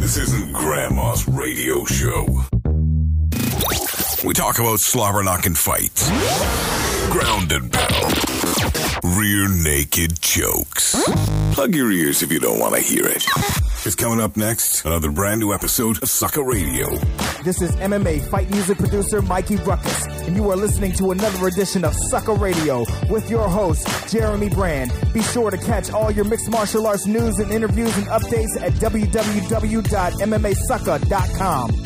This isn't Grandma's radio show. We talk about slobber-knocking fights, ground and pound, rear-naked jokes. Plug your ears if you don't want to hear it. It's coming up next, another brand new episode of Sucka Radio. This is MMA fight music producer Mikey Ruckus, and you are listening to another edition of Sucka Radio with your host, Jeremy Brand. Be sure to catch all your mixed martial arts news and interviews and updates at www.mmasucka.com.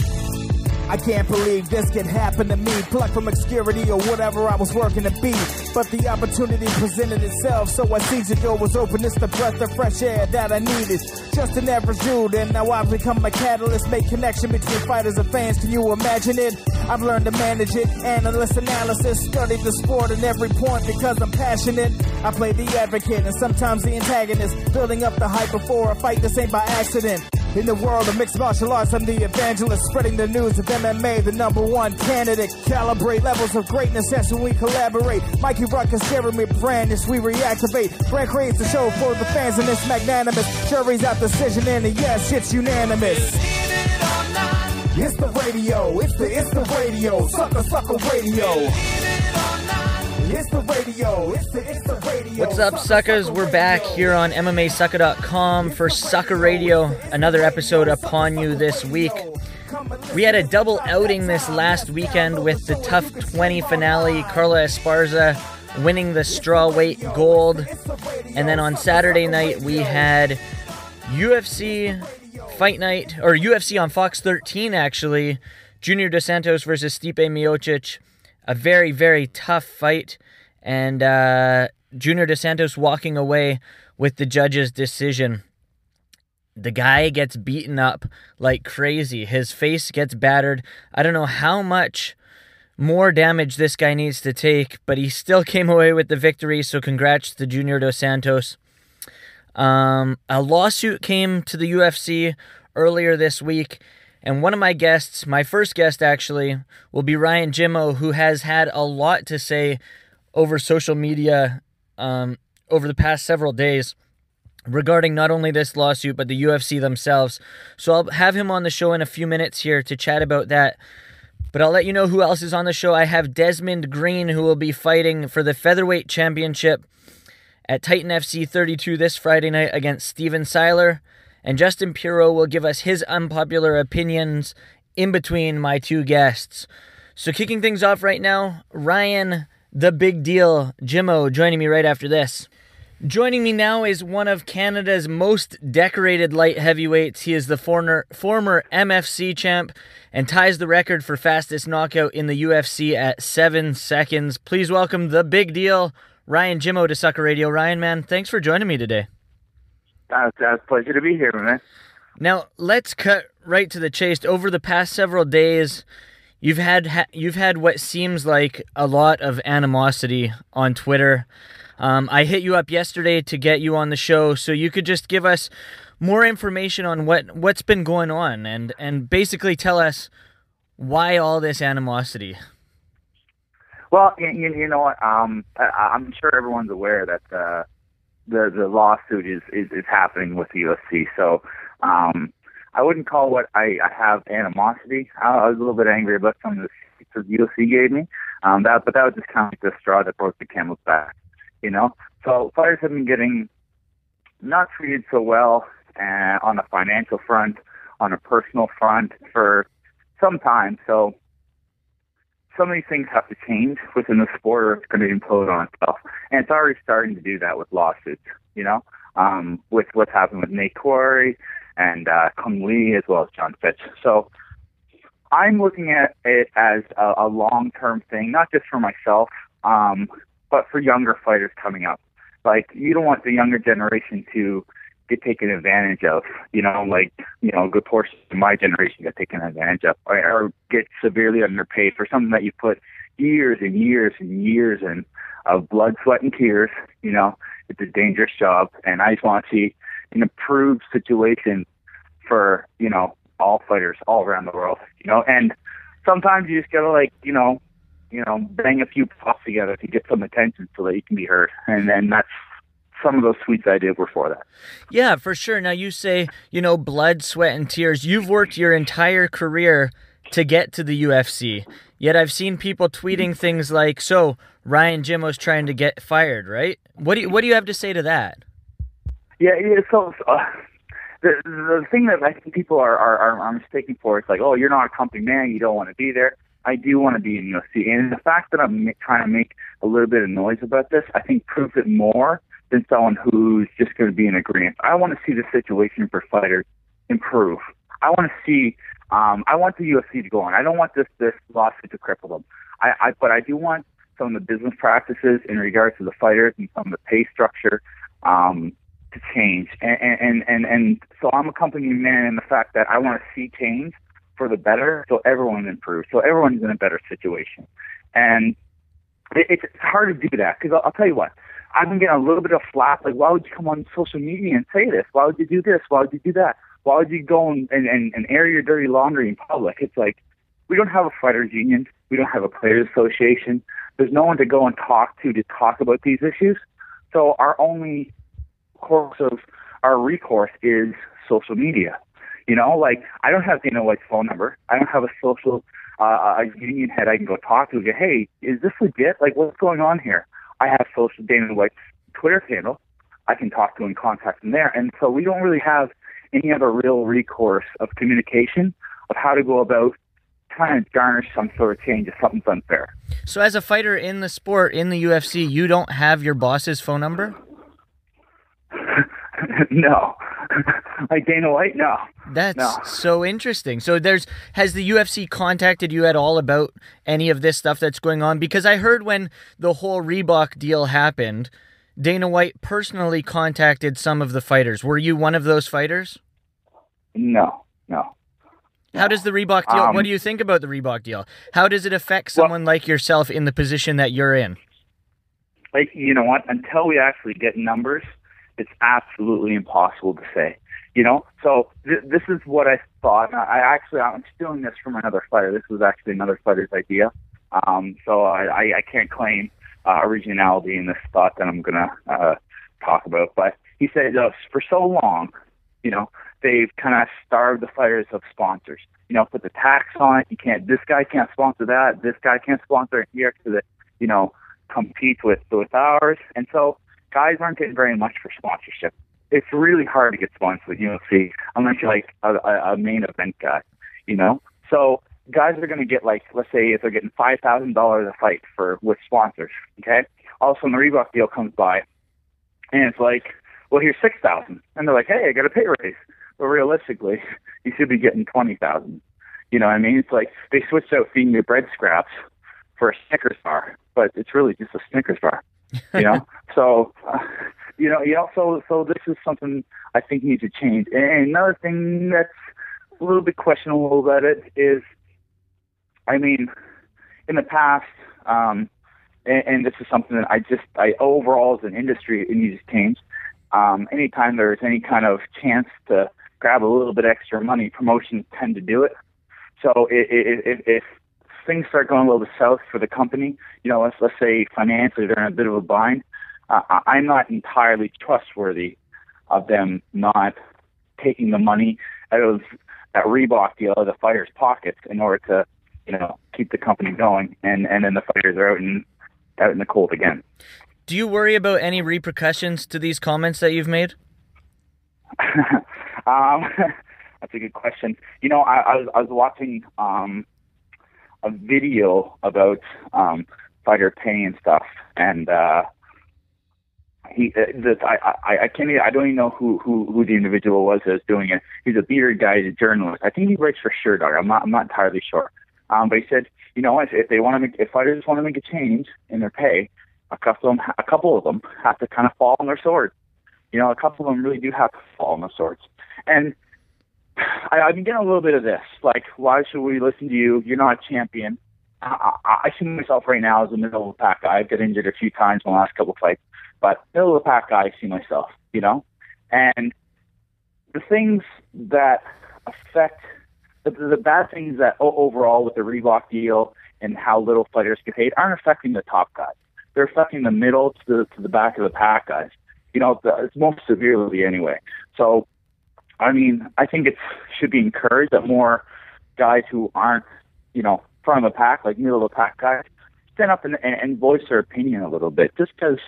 I can't believe this can happen to me, plucked from obscurity or whatever I was working to be. But the opportunity presented itself, so I seized the door was open. It's the breath of fresh air that I needed. Just an average dude, and now I've become a catalyst. Make connection between fighters and fans, can you imagine it? I've learned to manage it, analyst analysis, studied the sport in every point because I'm passionate. I play the advocate and sometimes the antagonist, building up the hype before a fight, this ain't by accident. In the world of mixed martial arts, I'm the evangelist, spreading the news of MMA, the #1 candidate. Calibrate levels of greatness as we collaborate. Mikey Ruckus, Jeremy Brand, as we reactivate. Brand creates the show for the fans, and it's magnanimous. Jury's out decision, and the yes, it's unanimous. It's the radio, it's the radio, Sucka Sucka Radio. It's the radio, it's the radio. What's up, Suckers? We're back here on MMASucka.com for Sucka Radio. Another episode upon you this week. We had a double outing this last weekend with the Tough 20 finale, Carla Esparza winning the strawweight gold. And then on Saturday night, we had UFC Fight Night, or UFC on Fox 13, actually. Junior Dos Santos versus Stipe Miocic. A very, very tough fight. And Junior Dos Santos walking away with the judge's decision. The guy gets beaten up like crazy. His face gets battered. I don't know how much more damage this guy needs to take, but he still came away with the victory, so congrats to Junior Dos Santos. A lawsuit came to the UFC earlier this week, and one of my guests, my first guest actually, will be Ryan Jimmo, who has had a lot to say over social media over the past several days regarding not only this lawsuit, but the UFC themselves. So I'll have him on the show in a few minutes here to chat about that. But I'll let you know who else is on the show. I have Desmond Green, who will be fighting for the featherweight championship at Titan FC 32 this Friday night against Steven Seiler. And Justin Pierrot will give us his unpopular opinions in between my two guests. So kicking things off right now, Ryan, the big deal, Jimmo, joining me right after this. Joining me now is one of Canada's most decorated light heavyweights. He is the former MFC champ and ties the record for fastest knockout in the UFC at 7 seconds. Please welcome the big deal, Ryan Jimmo, to Sucka Radio. Ryan, man, thanks for joining me today. It's a pleasure to be here, man. Now, let's cut right to the chase. Over the past several days, you've had what seems like a lot of animosity on Twitter. I hit you up yesterday to get you on the show, so you could just give us more information on what's been going on and basically tell us why all this animosity. Well, you know what? I'm sure everyone's aware that the lawsuit is happening with the UFC. So I wouldn't call what I have animosity. I was a little bit angry about some of the UFC gave me. But that was just kind of the straw that broke the camel's back, you know. So fighters have been getting not treated so well on a financial front, on a personal front for some time. So so many things have to change within the sport, or it's going to implode on itself. And it's already starting to do that with lawsuits, you know, with what's happened with Nate Quarry and Kung Lee, as well as John Fitch. So I'm looking at it as a long-term thing, not just for myself, but for younger fighters coming up. Like, you don't want the younger generation to get taken advantage of, you know, like, you know, a good portion of my generation got taken advantage of or get severely underpaid for something that you put years and years and years in of blood, sweat, and tears. You know, it's a dangerous job, and I just want to see an improved situation for, you know, all fighters all around the world, you know. And sometimes you just gotta, like, you know, bang a few puffs together to get some attention so that you can be heard, and then that's some of those tweets I did were for that. Yeah, for sure. Now you say, you know, blood, sweat, and tears. You've worked your entire career to get to the UFC. Yet I've seen people tweeting things like, so Ryan Jimmo's trying to get fired, right? What do you have to say to that? Yeah, so the thing that I think people are mistaken for is like, oh, you're not a company man, you don't want to be there. I do want to be in UFC. And the fact that I'm trying to make a little bit of noise about this, I think proves it more than someone who's just going to be in agreement. I want to see the situation for fighters improve. I want to see, I want the UFC to go on. I don't want this lawsuit to cripple them. But I do want some of the business practices in regards to the fighters and some of the pay structure to change. And so I'm a company man in the fact that I want to see change for the better, so everyone improves, so everyone's in a better situation. And it's hard to do that, because I'll tell you what, I've been getting a little bit of flack, like, why would you come on social media and say this? Why would you do this? Why would you do that? Why would you go and air your dirty laundry in public? It's like, we don't have a fighters union. We don't have a players association. There's no one to go and talk to talk about these issues. So our only course of our recourse is social media. You know, like, I don't have Dana White's phone number. I don't have a social a union head I can go talk to and go, hey, is this legit? Like, what's going on here? I have social Dana White's Twitter handle. I can talk to and contact him there. And so we don't really have any other real recourse of communication of how to go about trying to garnish some sort of change if something's unfair. So as a fighter in the sport, in the UFC, you don't have your boss's phone number? No. Like Dana White? No. That's so interesting. So has the UFC contacted you at all about any of this stuff that's going on? Because I heard when the whole Reebok deal happened, Dana White personally contacted some of the fighters. Were you one of those fighters? No. How does the Reebok deal, what do you think about the Reebok deal? How does it affect someone like yourself in the position that you're in? Like, you know what, until we actually get numbers, it's absolutely impossible to say, you know? So this is what I thought. I'm stealing this from another fighter. This was actually another fighter's idea. So I can't claim originality in this thought that I'm going to talk about. But he said, for so long, you know, they've kind of starved the fighters of sponsors. You know, put the tax on it. You can't, this guy can't sponsor that. This guy can't sponsor it here because it, you know, competes with ours. And so, guys aren't getting very much for sponsorship. It's really hard to get sponsored, you know, see, unless you're like a main event guy, you know? So guys are going to get like, let's say if they're getting $5,000 a fight with sponsors, okay? Also, when the Reebok deal comes by and it's like, well, here's $6,000. And they're like, hey, I got a pay raise. But realistically, you should be getting $20,000. You know what I mean? It's like they switched out feeding your bread scraps for a Snickers bar, but it's really just a Snickers bar. You know, so, so this is something I think needs to change. And another thing that's a little bit questionable about it is, I mean, in the past, and this is something that I overall as an industry, it needs to change. Anytime there's any kind of chance to grab a little bit extra money, promotions tend to do it. So if things start going a little bit south for the company, you know, let's say financially they're in a bit of a bind, I'm not entirely trustworthy of them not taking the money out of that Reebok deal out of the fighters' pockets in order to, you know, keep the company going, and then the fighters are out in the cold again. Do you worry about any repercussions to these comments that you've made? That's a good question. You know, I was watching a video about fighter pay and stuff, and I don't even know who the individual was that was doing it. He's a bearded guy, he's a journalist. I think he writes for Sure Dog. I'm not entirely sure, but he said, you know what? If fighters want to make a change in their pay, a couple of them have to kind of fall on their sword. You know, a couple of them really do have to fall on their swords, and I've been getting a little bit of this, like, why should we listen to you? You're not a champion. I see myself right now as a middle-of-the-pack guy. I've got injured a few times in the last couple of fights, but middle-of-the-pack guy, I see myself, you know? And the things that affect, the bad things that overall with the Reebok deal and how little fighters get paid aren't affecting the top guys. They're affecting the middle to the back of the pack guys. you know, it's most severely anyway. So, I mean, I think it should be encouraged that more guys who aren't, you know, front of the pack, like middle of the pack guys, stand up and voice their opinion a little bit. Just because,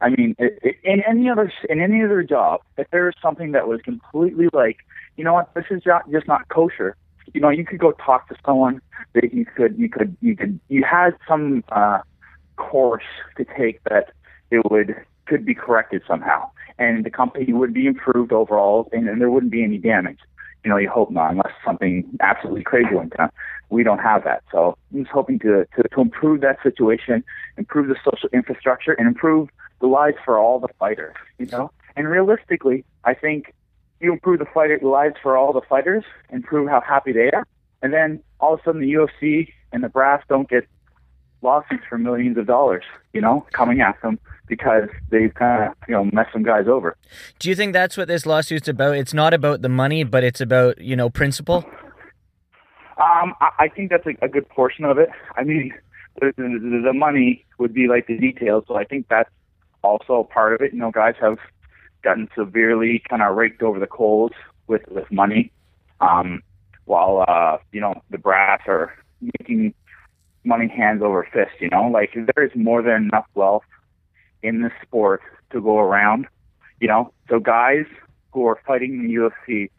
I mean, in any other job, if there was something that was completely like, you know what, this is just not kosher, you know, you could go talk to someone that you had some course to take that it could be corrected somehow, and the company would be improved overall, and there wouldn't be any damage. You know, you hope not, unless something absolutely crazy went down. We don't have that. So I'm just hoping to improve that situation, improve the social infrastructure, and improve the lives for all the fighters, you know? And realistically, I think you improve the lives for all the fighters, improve how happy they are, and then all of a sudden the UFC and the brass don't get lawsuits for millions of dollars, you know, coming at them because they've kind of, you know, messed some guys over. Do you think that's what this lawsuit's about? It's not about the money, but it's about, you know, principle? I think that's a good portion of it. I mean, the money would be like the details, so I think that's also part of it. You know, guys have gotten severely kind of raked over the coals with money, while, you know, the brass are making money hands over fist, you know? Like, there is more than enough wealth in this sport to go around, you know? So guys who are fighting the UFC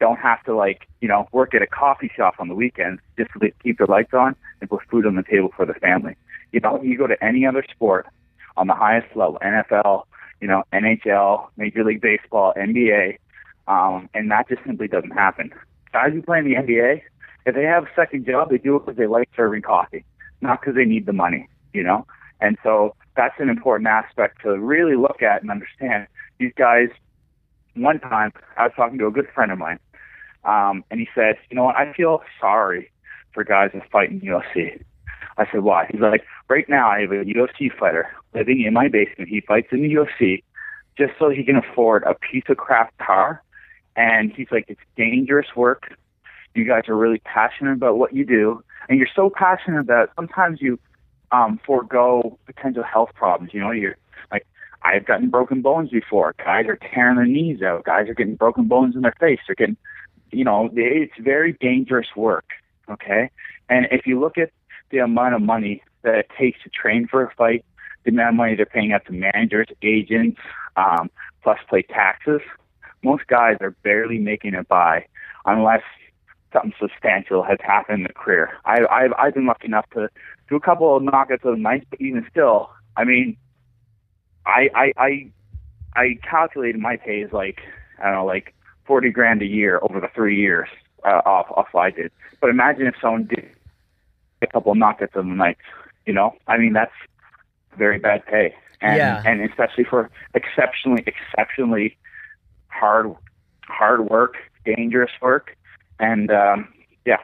don't have to, like, you know, work at a coffee shop on the weekends just to keep their lights on and put food on the table for the family. You know, you go to any other sport on the highest level, NFL, you know, NHL, Major League Baseball, NBA, and that just simply doesn't happen. Guys who play in the NBA, if they have a second job, they do it because they like serving coffee, not because they need the money, you know? And so that's an important aspect to really look at and understand. These guys, one time, I was talking to a good friend of mine, and he said, you know what, I feel sorry for guys that fight in UFC. I said, why? He's like, right now I have a UFC fighter living in my basement. He fights in the UFC just so he can afford a piece of crap car. And he's like, it's dangerous work. You guys are really passionate about what you do, and you're so passionate about it, sometimes you forego potential health problems. You know, you're like, I've gotten broken bones before. Guys are tearing their knees out. Guys are getting broken bones in their face. They're getting, you know, it's very dangerous work, okay? And if you look at the amount of money that it takes to train for a fight, the amount of money they're paying out to managers, agents, plus pay taxes, most guys are barely making it by unless something substantial has happened in the career. I've been lucky enough to do a couple of knockouts of the night, but even still, I mean, I calculated my pay is like, I don't know, like $40,000 a year over the 3 years off I did. But imagine if someone did a couple of knockouts of the night, you know? I mean, that's very bad pay. And, yeah. And especially for exceptionally hard work, dangerous work. And, yeah.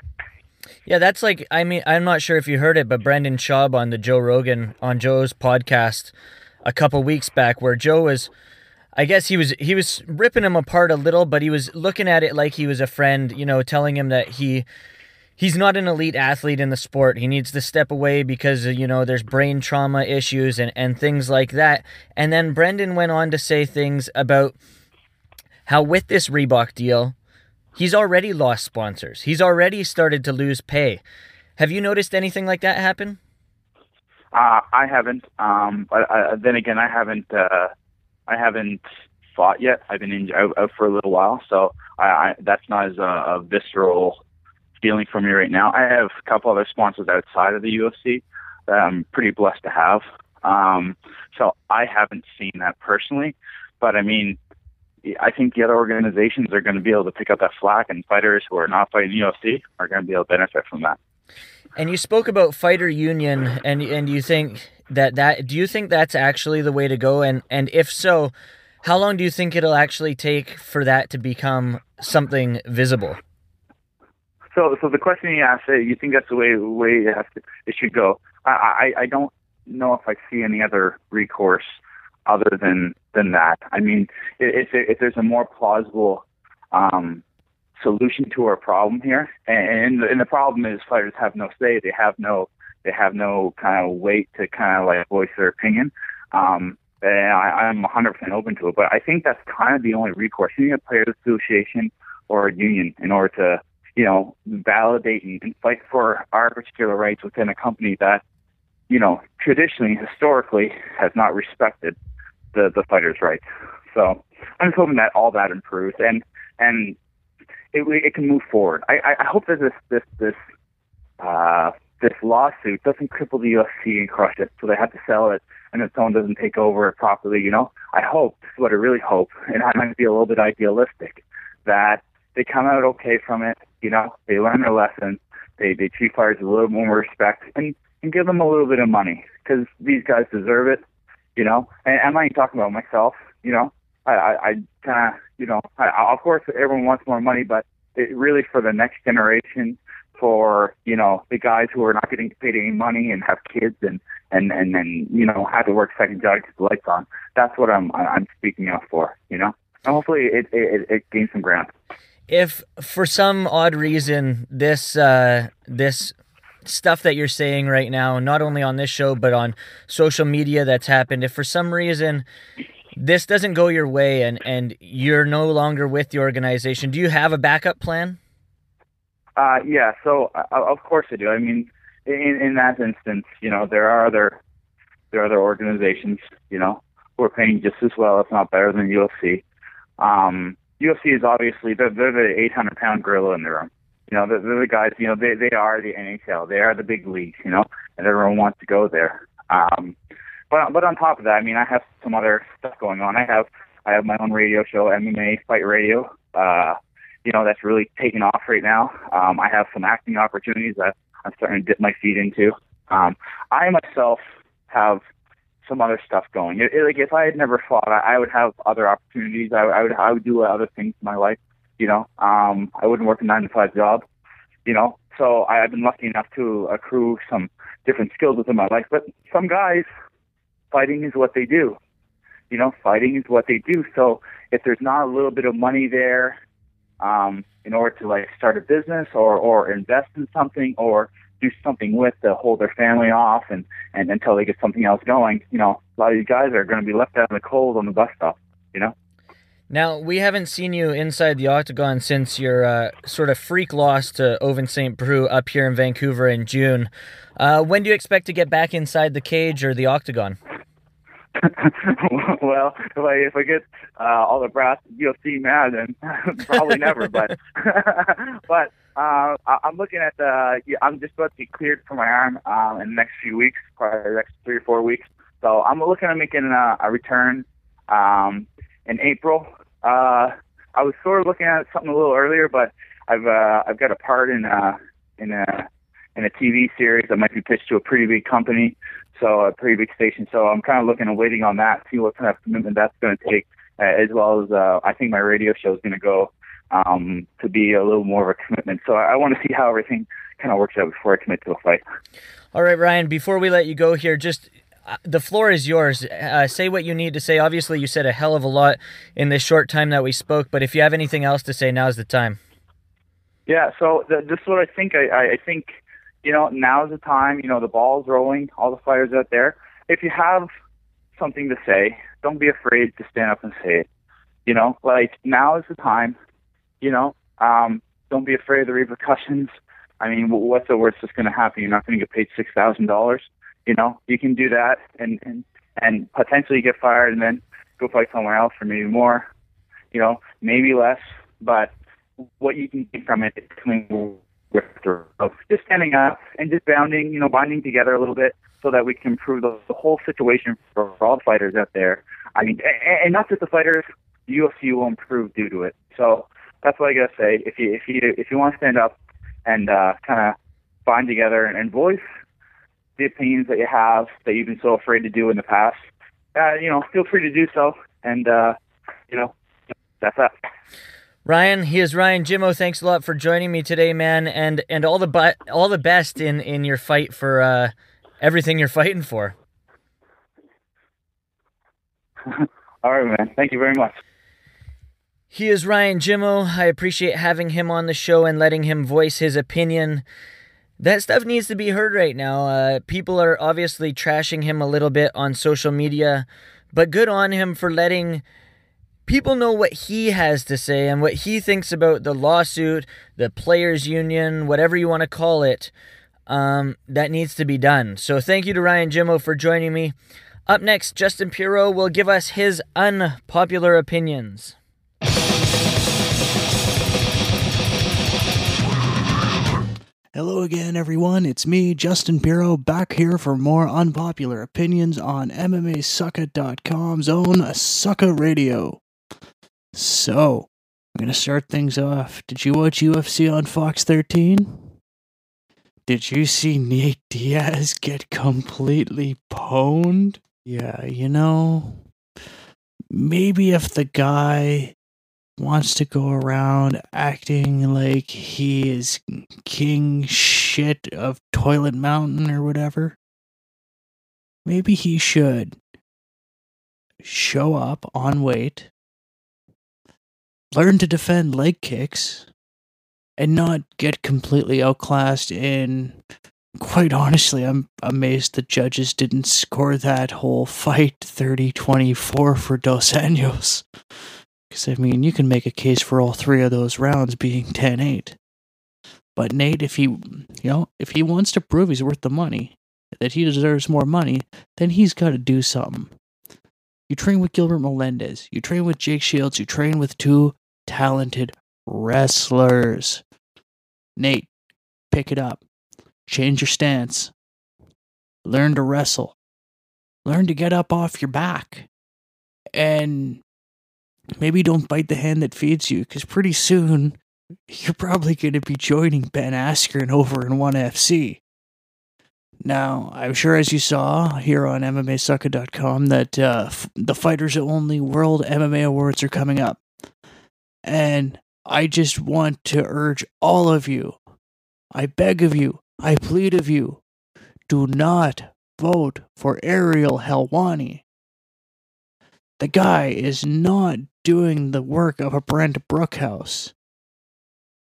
Yeah, that's like, I mean, I'm not sure if you heard it, but Brendan Schaub on the Joe's podcast a couple weeks back, where Joe was, I guess he was ripping him apart a little, but he was looking at it like he was a friend, you know, telling him that he's not an elite athlete in the sport. He needs to step away because, you know, there's brain trauma issues and things like that. And then Brendan went on to say things about how with this Reebok deal, he's already lost sponsors. He's already started to lose pay. Have you noticed anything like that happen? I haven't. But then again, I haven't fought yet. I've been out for a little while, so I that's not as a visceral feeling for me right now. I have a couple other sponsors outside of the UFC that I'm pretty blessed to have. So I haven't seen that personally, but I mean, I think the other organizations are going to be able to pick up that slack, and fighters who are not fighting UFC are going to be able to benefit from that. And you spoke about fighter union, and you think that do you think that's actually the way to go? And if so, how long do you think it'll actually take for that to become something visible? So the question you asked, you think that's the way it should go? I don't know if I see any other recourse other than that. I mean, if there's a more plausible solution to our problem here, and the problem is fighters have no say, they have no kind of weight to kind of like voice their opinion. And I'm 100% open to it. But I think that's kind of the only recourse. You need a players' association or a union in order to, you know, validate and fight for our particular rights within a company that, you know, traditionally, historically, has not respected the fighters' rights. So I'm just hoping that all that improves and it can move forward. I hope that this lawsuit doesn't cripple the UFC and crush it, so they have to sell it, and if someone doesn't take over it properly, you know, I hope, this is what I really hope, and I might be a little bit idealistic, that they come out okay from it, you know, they learn their lesson, they treat fighters with a little more respect, and give them a little bit of money, because these guys deserve it, you know, and I'm not even talking about myself, you know, I kind of, you know, of course everyone wants more money, but it really for the next generation, for, you know, the guys who are not getting paid any money and have kids and you know, have to work second job to keep the lights on. That's what I'm speaking out for, you know? And hopefully it gains some ground. If for some odd reason this stuff that you're saying right now, not only on this show but on social media that's happened, if for some reason this doesn't go your way and you're no longer with the organization, do you have a backup plan? Yeah, so of course I do. I mean, in that instance, you know, there are other organizations, you know, who are paying just as well, if not better, than UFC. UFC is obviously they're the 800-pound gorilla in the room. You know, they're the guys. You know, they are the NHL. They are the big leagues. You know, and everyone wants to go there. But on top of that, I mean, I have some other stuff going on. I have my own radio show, MMA Fight Radio. You know, that's really taking off right now. I have some acting opportunities that I'm starting to dip my feet into. I myself have some other stuff going. Like if I had never fought, I would have other opportunities. I would do other things in my life. You know, I wouldn't work a 9-to-5 job. You know, so I've been lucky enough to accrue some different skills within my life. But some guys, fighting is what they do. You know, fighting is what they do. So if there's not a little bit of money there, in order to like start a business or invest in something or do something with to hold their family off and until they get something else going, you know, a lot of these guys are going to be left out in the cold on the bus stop, you know? Now, we haven't seen you inside the octagon since your sort of freak loss to Ovince St. Preux up here in Vancouver in June. When do you expect to get back inside the cage or the octagon? Well, if I get all the brass UFC mad, then probably never. But I'm looking at I'm just about to be cleared for my arm in the next few weeks, probably the next 3 or 4 weeks. So I'm looking at making a return in April. I was sort of looking at something a little earlier, but I've got a part in a TV series that might be pitched to a pretty big company. So a pretty big station. So I'm kind of looking and waiting on that, see what kind of commitment that's going to take, as well as I think my radio show is going to go to be a little more of a commitment. So I want to see how everything kind of works out before I commit to a fight. All right, Ryan, before we let you go here, just the floor is yours. Say what you need to say. Obviously, you said a hell of a lot in this short time that we spoke, but if you have anything else to say, now's the time. Yeah, so this is what I think. I think... You know, now's the time. You know, the ball's rolling, all the fighters out there. If you have something to say, don't be afraid to stand up and say it. You know, like, now is the time. You know, don't be afraid of the repercussions. I mean, what's the worst that's going to happen? You're not going to get paid $6,000. You know, you can do that and potentially get fired and then go fight somewhere else for maybe more, you know, maybe less. But what you can get from it is coming of just standing up and just binding together a little bit so that we can improve the whole situation for all the fighters out there. I mean, and not just the fighters, the UFC will improve due to it. So that's what I gotta say. If you want to stand up and kind of bind together and voice the opinions that you have that you've been so afraid to do in the past, you know, feel free to do so. And you know, that's that. Ryan, he is Ryan Jimmo. Thanks a lot for joining me today, man, and all the best in your fight for everything you're fighting for. All right, man. Thank you very much. He is Ryan Jimmo. I appreciate having him on the show and letting him voice his opinion. That stuff needs to be heard right now. People are obviously trashing him a little bit on social media, But good on him for letting people know what he has to say and what he thinks about the lawsuit, the players' union, whatever you want to call it, that needs to be done. So thank you to Ryan Jimmo for joining me. Up next, Justin Pierrot will give us his unpopular opinions. Hello again, everyone. It's me, Justin Pierrot, back here for more unpopular opinions on MMASucka.com's own Sucka Radio. So, I'm going to start things off. Did you watch UFC on Fox 13? Did you see Nate Diaz get completely pwned? Yeah, you know, maybe if the guy wants to go around acting like he is king shit of Toilet Mountain or whatever, maybe he should show up on weight, learn to defend leg kicks, and not get completely outclassed. And quite honestly, I'm amazed the judges didn't score that whole fight 30-24 for Dos Anjos. Because, I mean, you can make a case for all three of those rounds being 10-8. But Nate, if he wants to prove he's worth the money, that he deserves more money, then he's got to do something. You train with Gilbert Melendez. You train with Jake Shields. You train with two talented wrestlers. Nate, pick it up. Change your stance. Learn to wrestle. Learn to get up off your back. And maybe don't bite the hand that feeds you, because pretty soon you're probably going to be joining Ben Askren over in ONE FC. Now, I'm sure as you saw here on MMASucka.com that the Fighters Only World MMA Awards are coming up. And I just want to urge all of you, I beg of you, I plead of you, do not vote for Ariel Helwani. The guy is not doing the work of a Brent Brookhouse.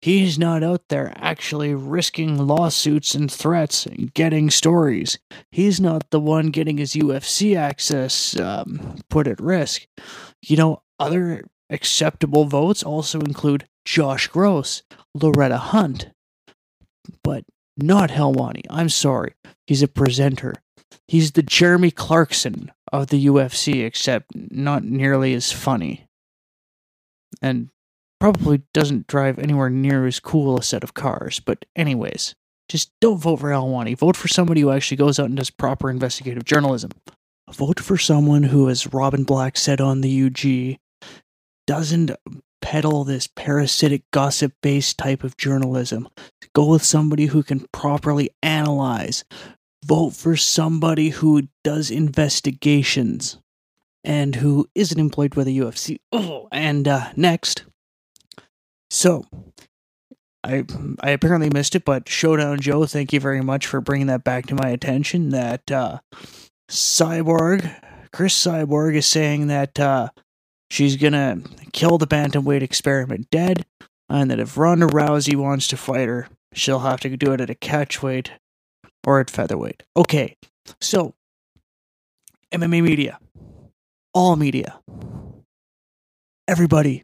He's not out there actually risking lawsuits and threats and getting stories. He's not the one getting his UFC access put at risk. You know, other acceptable votes also include Josh Gross, Loretta Hunt, but not Helwani. I'm sorry. He's a presenter. He's the Jeremy Clarkson of the UFC, except not nearly as funny. And probably doesn't drive anywhere near as cool a set of cars. But anyways, just don't vote for Helwani. Vote for somebody who actually goes out and does proper investigative journalism. Vote for someone who, as Robin Black said on the UG, doesn't peddle this parasitic gossip-based type of journalism. Go with somebody who can properly analyze. Vote for somebody who does investigations and who isn't employed by the UFC. Oh, and next. So, I apparently missed it, but Showdown Joe, thank you very much for bringing that back to my attention, that Chris Cyborg is saying that she's going to kill the bantamweight experiment dead, and that if Ronda Rousey wants to fight her, she'll have to do it at a catchweight or at featherweight. Okay, so, MMA media, all media, everybody,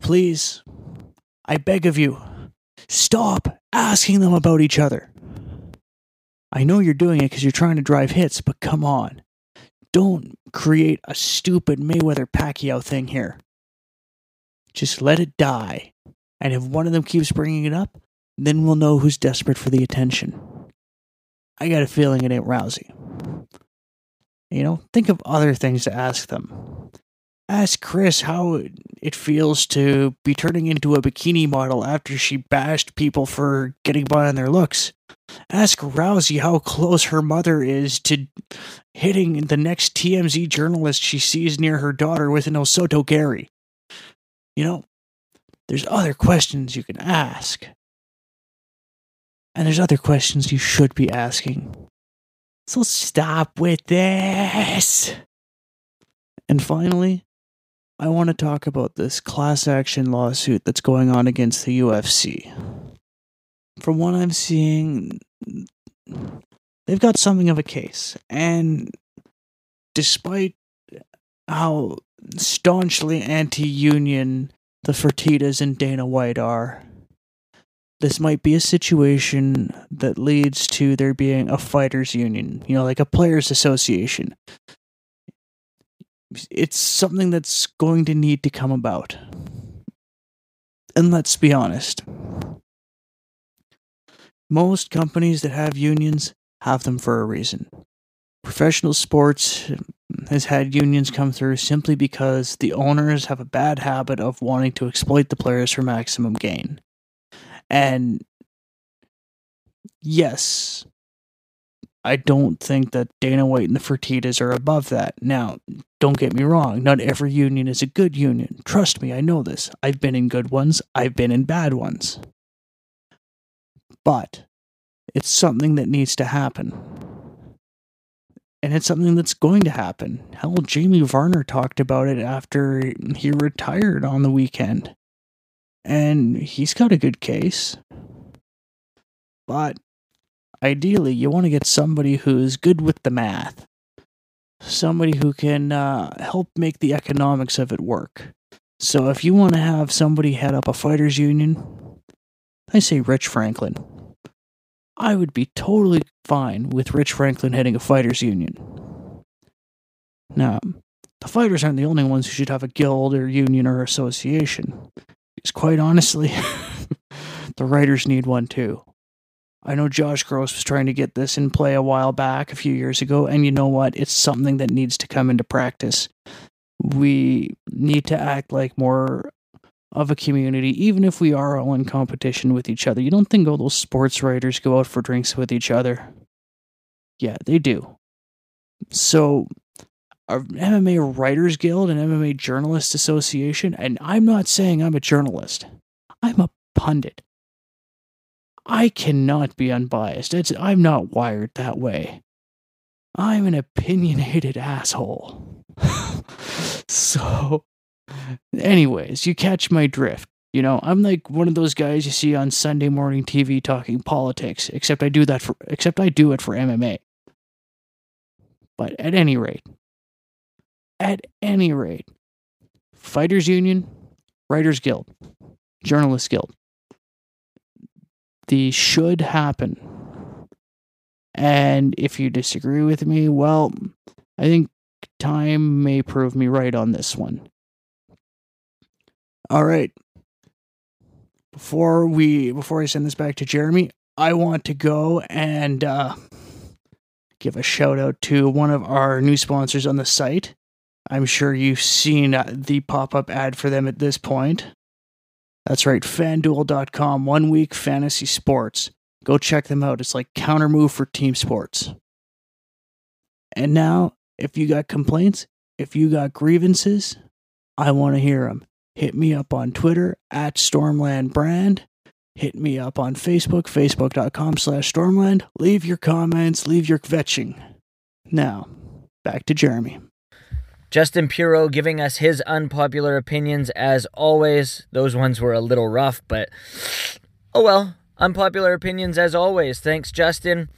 please, I beg of you, stop asking them about each other. I know you're doing it because you're trying to drive hits, but come on. Don't create a stupid Mayweather-Pacquiao thing here. Just let it die. And if one of them keeps bringing it up, then we'll know who's desperate for the attention. I got a feeling it ain't Rousey. You know, think of other things to ask them. Ask Chris how it feels to be turning into a bikini model after she bashed people for getting by on their looks. Ask Rousey how close her mother is to hitting the next TMZ journalist she sees near her daughter with an Osoto Gary. You know, there's other questions you can ask. And there's other questions you should be asking. So stop with this! And finally, I want to talk about this class action lawsuit that's going on against the UFC. From what I'm seeing, they've got something of a case. And despite how staunchly anti-union the Fertittas and Dana White are. This might be a situation that leads to there being a fighters union, you know, like a players association. It's something that's going to need to come about. And let's be honest. Most companies that have unions have them for a reason. Professional sports has had unions come through simply because the owners have a bad habit of wanting to exploit the players for maximum gain. And yes, I don't think that Dana White and the Fertittas are above that. Now, don't get me wrong. Not every union is a good union. Trust me, I know this. I've been in good ones. I've been in bad ones. But it's something that needs to happen. And it's something that's going to happen. Hell, Jamie Varner talked about it after he retired on the weekend. And he's got a good case. But ideally, you want to get somebody who's good with the math. Somebody who can help make the economics of it work. So if you want to have somebody head up a fighters union, I say Rich Franklin. I would be totally fine with Rich Franklin heading a fighters union. Now, the fighters aren't the only ones who should have a guild or union or association. Because quite honestly, the writers need one too. I know Josh Gross was trying to get this in play a while back, a few years ago, and you know what? It's something that needs to come into practice. We need to act like more of a community, even if we are all in competition with each other. You don't think all those sports writers go out for drinks with each other? Yeah, they do. So, our MMA Writers Guild and MMA Journalists Association, and I'm not saying I'm a journalist. I'm a pundit. I cannot be unbiased. I'm not wired that way. I'm an opinionated asshole. So, anyways, you catch my drift. You know, I'm like one of those guys you see on Sunday morning TV talking politics, except I do it for MMA. But at any rate, Fighters Union, Writers Guild, Journalists Guild, these should happen. And if you disagree with me, well, I think time may prove me right on this one. All right. Before I send this back to Jeremy, I want to go and give a shout out to one of our new sponsors on the site. I'm sure you've seen the pop-up ad for them at this point. That's right, FanDuel.com, 1 week fantasy sports. Go check them out. It's like counter move for team sports. And now, if you got complaints, if you got grievances, I want to hear them. Hit me up on Twitter, @StormlandBrand. Hit me up on Facebook, facebook.com/Stormland. Leave your comments, leave your vetching. Now, back to Jeremy. Justin Pirro giving us his unpopular opinions as always. Those ones were a little rough, but oh well. Unpopular opinions as always. Thanks, Justin.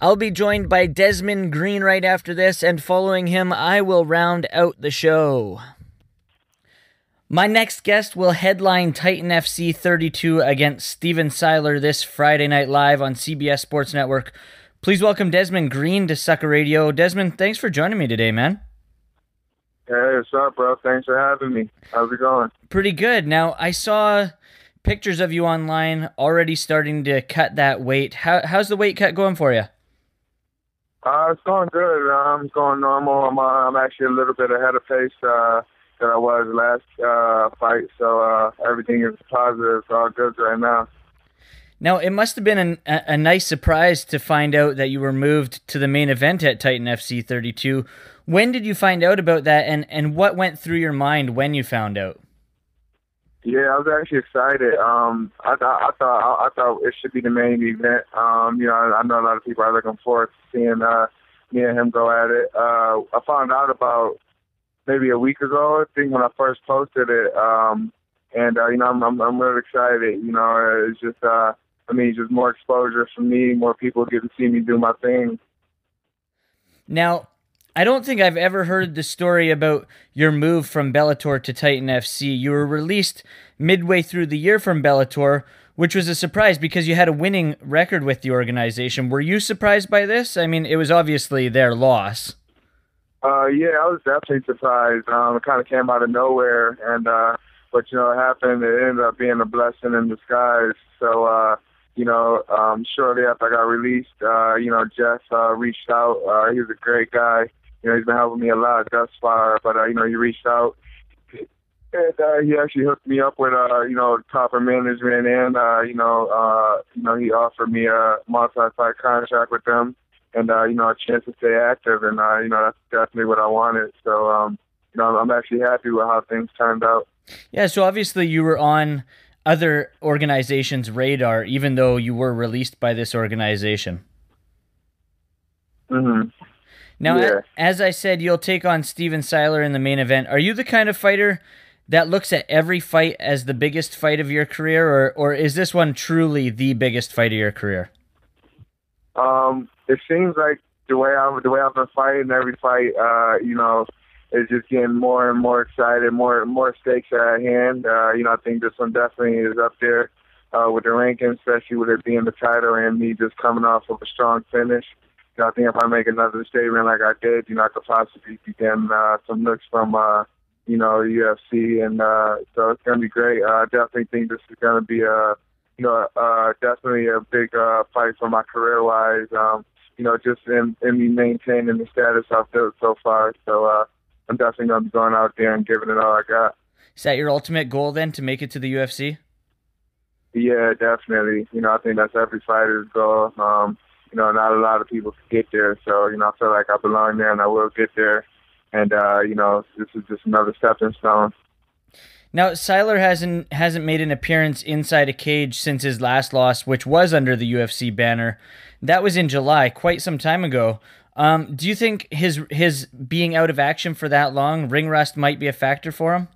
I'll be joined by Desmond Green right after this, and following him, I will round out the show. My next guest will headline Titan FC 32 against Steven Seiler this Friday night live on CBS Sports Network. Please welcome Desmond Green to Sucka Radio. Desmond, thanks for joining me today, man. Hey, what's up, bro? Thanks for having me. How's it going? Pretty good. Now, I saw pictures of you online already starting to cut that weight. How's the weight cut going for you? It's going good. It's going normal. I'm actually a little bit ahead of pace than I was last fight, so everything is positive, it's all good right now. Now, it must have been a nice surprise to find out that you were moved to the main event at Titan FC 32. When did you find out about that, and what went through your mind when you found out? Yeah, I was actually excited. I thought it should be the main event. I know a lot of people are looking forward to seeing me and him go at it. I found out about maybe a week ago, I think, when I first posted it. I'm really excited. You know, it's just, just more exposure for me, more people get to see me do my thing. Now, I don't think I've ever heard the story about your move from Bellator to Titan FC. You were released midway through the year from Bellator, which was a surprise because you had a winning record with the organization. Were you surprised by this? I mean, it was obviously their loss. Yeah, I was definitely surprised. It kind of came out of nowhere, and but you know, it happened. It ended up being a blessing in disguise. So shortly after I got released, Jeff reached out. He was a great guy. You know, he's been helping me a lot thus far. But he reached out. And he actually hooked me up with, proper management, and, he offered me a multi-fight contract with them, and, a chance to stay active, and, that's definitely what I wanted. So, I'm actually happy with how things turned out. Yeah, so obviously you were on other organizations' radar, even though you were released by this organization. Mm-hmm. Now, yeah. As I said, you'll take on Steven Seiler in the main event. Are you the kind of fighter that looks at every fight as the biggest fight of your career, or is this one truly the biggest fight of your career? It seems like the way I've been fighting, every fight, is just getting more and more excited, more stakes at hand. I think this one definitely is up there with the rankings, especially with it being the title and me just coming off of a strong finish. I think if I make another statement like I did, I could possibly be getting some looks from UFC, and so it's gonna be great. I definitely think this is gonna be definitely a big fight for my career-wise. Just in me maintaining the status I've built so far. So I'm definitely gonna be going out there and giving it all I got. Is that your ultimate goal then, to make it to the UFC? Yeah, definitely. I think that's every fighter's goal. Not a lot of people can get there, so I feel like I belong there, and I will get there. And, this is just another stepping stone. Now, Seiler hasn't made an appearance inside a cage since his last loss, which was under the UFC banner. That was in July, quite some time ago. Do you think his being out of action for that long, ring rust, might be a factor for him?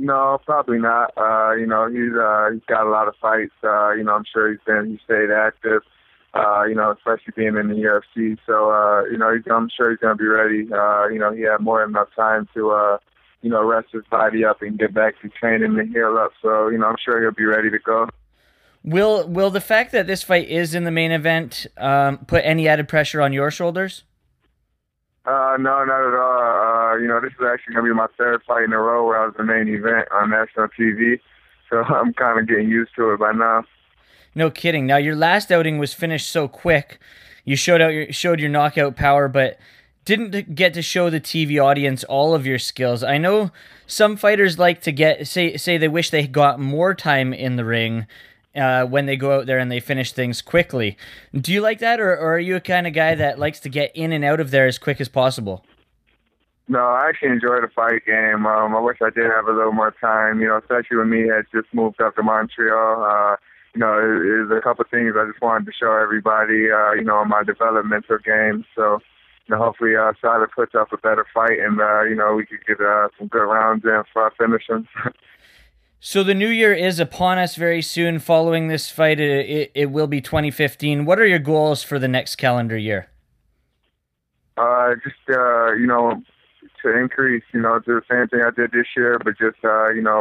No, probably not. He's got a lot of fights. I'm sure he stayed active. Especially being in the UFC. So, I'm sure he's going to be ready. He had more than enough time to, rest his body up and get back to training and heal up. So, I'm sure he'll be ready to go. Will the fact that this fight is in the main event put any added pressure on your shoulders? No, not at all. This is actually going to be my third fight in a row where I was the main event on national TV. So I'm kind of getting used to it by now. No kidding. Now, your last outing was finished so quick. You showed your knockout power, but didn't get to show the TV audience all of your skills. I know some fighters like to say they wish they got more time in the ring when they go out there and they finish things quickly. Do you like that, or are you a kind of guy that likes to get in and out of there as quick as possible? No, I actually enjoy the fight game. I wish I did have a little more time. Especially when me had just moved up to Montreal. There's a couple of things I just wanted to show everybody, in my developmental game. So, hopefully Seiler puts up a better fight, and, we could get some good rounds in for our finishing. So the new year is upon us very soon. Following this fight, it will be 2015. What are your goals for the next calendar year? To increase, do the same thing I did this year, but just,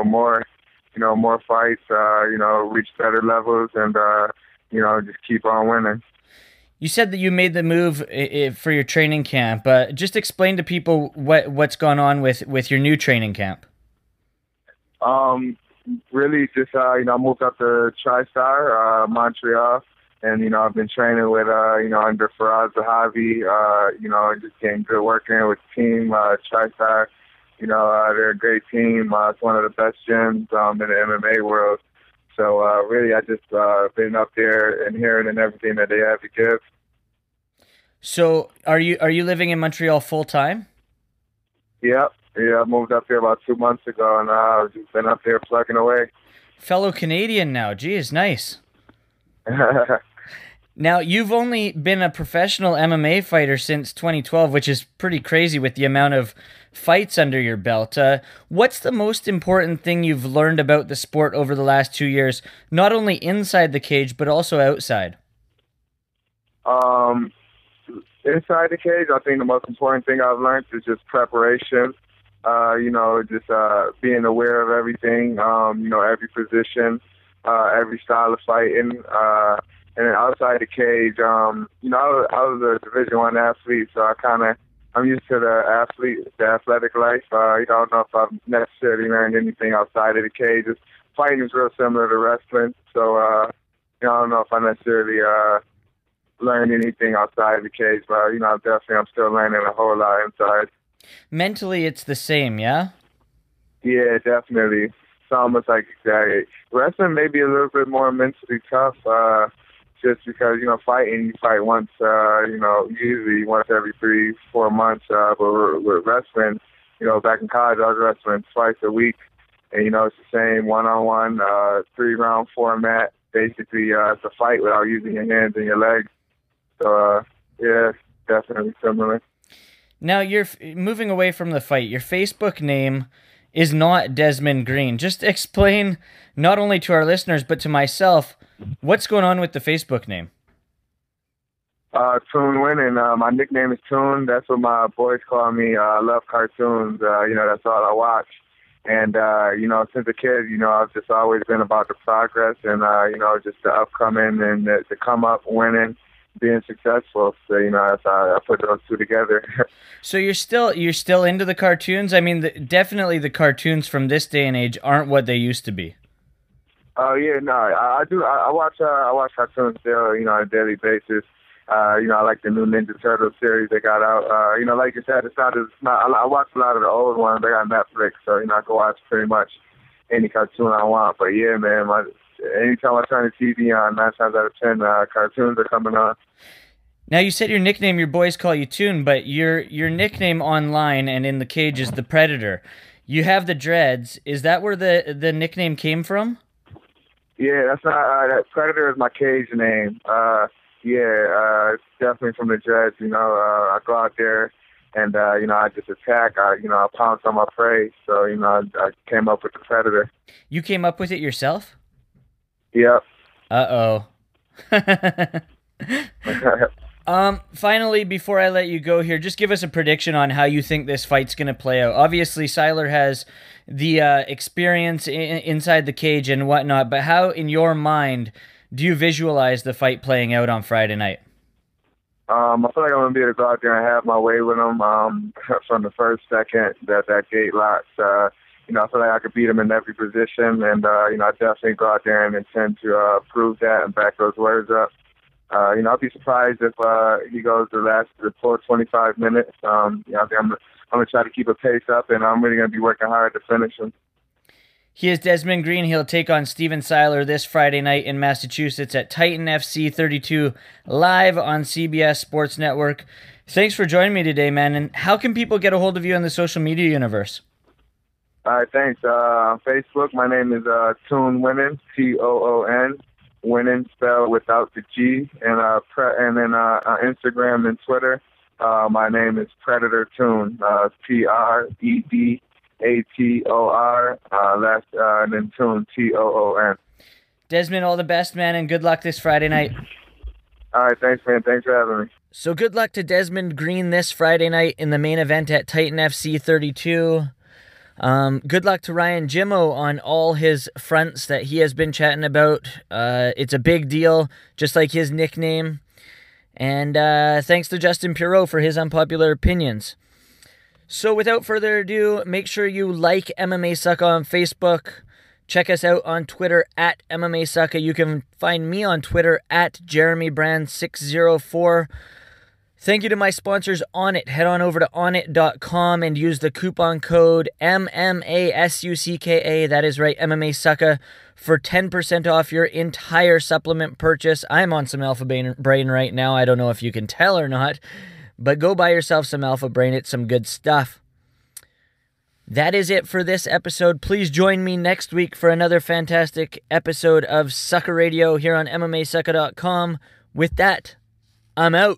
more... more fights, reach better levels, and, just keep on winning. You said that you made the move for your training camp, but just explain to people what's gone on with your new training camp. Really just, I moved up to TriStar, Montreal, and, I've been training with, under Faraz Zahavi, just getting good work in with the team, TriStar. They're a great team. It's one of the best gyms in the MMA world. So really, I just been up there and hearing and everything that they have to give. So are you living in Montreal full time? Yep. Yeah, I moved up there about 2 months ago, and I've just been up there plugging away. Fellow Canadian now. Geez, nice. Now, you've only been a professional MMA fighter since 2012, which is pretty crazy with the amount of fights under your belt. What's the most important thing you've learned about the sport over the last 2 years, not only inside the cage, but also outside? Inside the cage, I think the most important thing I've learned is just preparation. Being aware of everything, every position, every style of fighting. And then outside the cage, I was a Division I athlete, so I'm used to the athletic life. I don't know if I've necessarily learned anything outside of the cage. Fighting is real similar to wrestling, so I don't know if I necessarily learned anything outside the cage, but I'm still learning a whole lot inside. Mentally, it's the same, yeah? Yeah, definitely. It's almost like exactly. Wrestling may be a little bit more mentally tough, just because, fighting, you fight once, usually once every 3-4 months. But with wrestling, back in college, I was wrestling twice a week. And, it's the same one-on-one, 3-round format. Basically, it's a fight without using your hands and your legs. So, yeah, definitely similar. Now, you're moving away from the fight. Your Facebook name is not Desmond Green. Just explain, not only to our listeners, but to myself, what's going on with the Facebook name? Toon Winning. My nickname is Toon. That's what my boys call me. I love cartoons. That's all I watch. And, since a kid, I've just always been about the progress and, just the upcoming and the come up, winning, being successful. So, that's how I put those two together. So you're still into the cartoons? I mean, definitely the cartoons from this day and age aren't what they used to be. Oh, yeah, no, I do. I watch cartoons still, on a daily basis. I like the new Ninja Turtles series they got out. Like you said, I watch a lot of the old ones. They got Netflix, so, I can watch pretty much any cartoon I want. But, yeah, man, anytime I turn the TV on, 9 times out of 10, cartoons are coming on. Now, you said your nickname, your boys call you Toon, but your nickname online and in the cage is The Predator. You have the dreads. Is that where the nickname came from? Yeah, that's not that Predator is my cage name. It's definitely from the dreads, I go out there and, I just attack, I pounce on my prey, so, I came up with the Predator. You came up with it yourself? Yep. Uh-oh. Finally, before I let you go here, just give us a prediction on how you think this fight's going to play out. Obviously, Seiler has the experience inside the cage and whatnot, but how, in your mind, do you visualize the fight playing out on Friday night? I feel like I'm going to be able to go out there and have my way with him from the first second that gate locks. I feel like I could beat him in every position, and, I definitely go out there and intend to prove that and back those words up. I'd be surprised if he goes the full 25 minutes. I think I'm going to try to keep a pace up, and I'm really going to be working hard to finish him. He is Desmond Green. He'll take on Steven Seiler this Friday night in Massachusetts at Titan FC 32 live on CBS Sports Network. Thanks for joining me today, man. And how can people get a hold of you in the social media universe? All right, thanks. On Facebook, my name is Toon Winning, Toon, Winning spelled without the G. And then on Instagram and Twitter, my name is Predator Toon, P-R-E-D. A-T-O-R, and then Toon, Toon. Desmond, all the best, man, and good luck this Friday night. All right, thanks, man. Thanks for having me. So good luck to Desmond Green this Friday night in the main event at Titan FC 32. Good luck to Ryan Jimmo on all his fronts that he has been chatting about. It's a big deal, just like his nickname. And thanks to Justin Pierrot for his unpopular opinions. So without further ado, make sure you like MMA Sucka on Facebook. Check us out on Twitter at MMA Sucka. You can find me on Twitter at JeremyBrand604. Thank you to my sponsors, Onnit. Head on over to Onnit.com and use the coupon code MMASUCKA, that is right, MMA Sucka, for 10% off your entire supplement purchase. I'm on some alpha brain right now. I don't know if you can tell or not. But go buy yourself some Alpha Brain. It's some good stuff. That is it for this episode. Please join me next week for another fantastic episode of Sucka Radio here on MMASucka.com. With that, I'm out.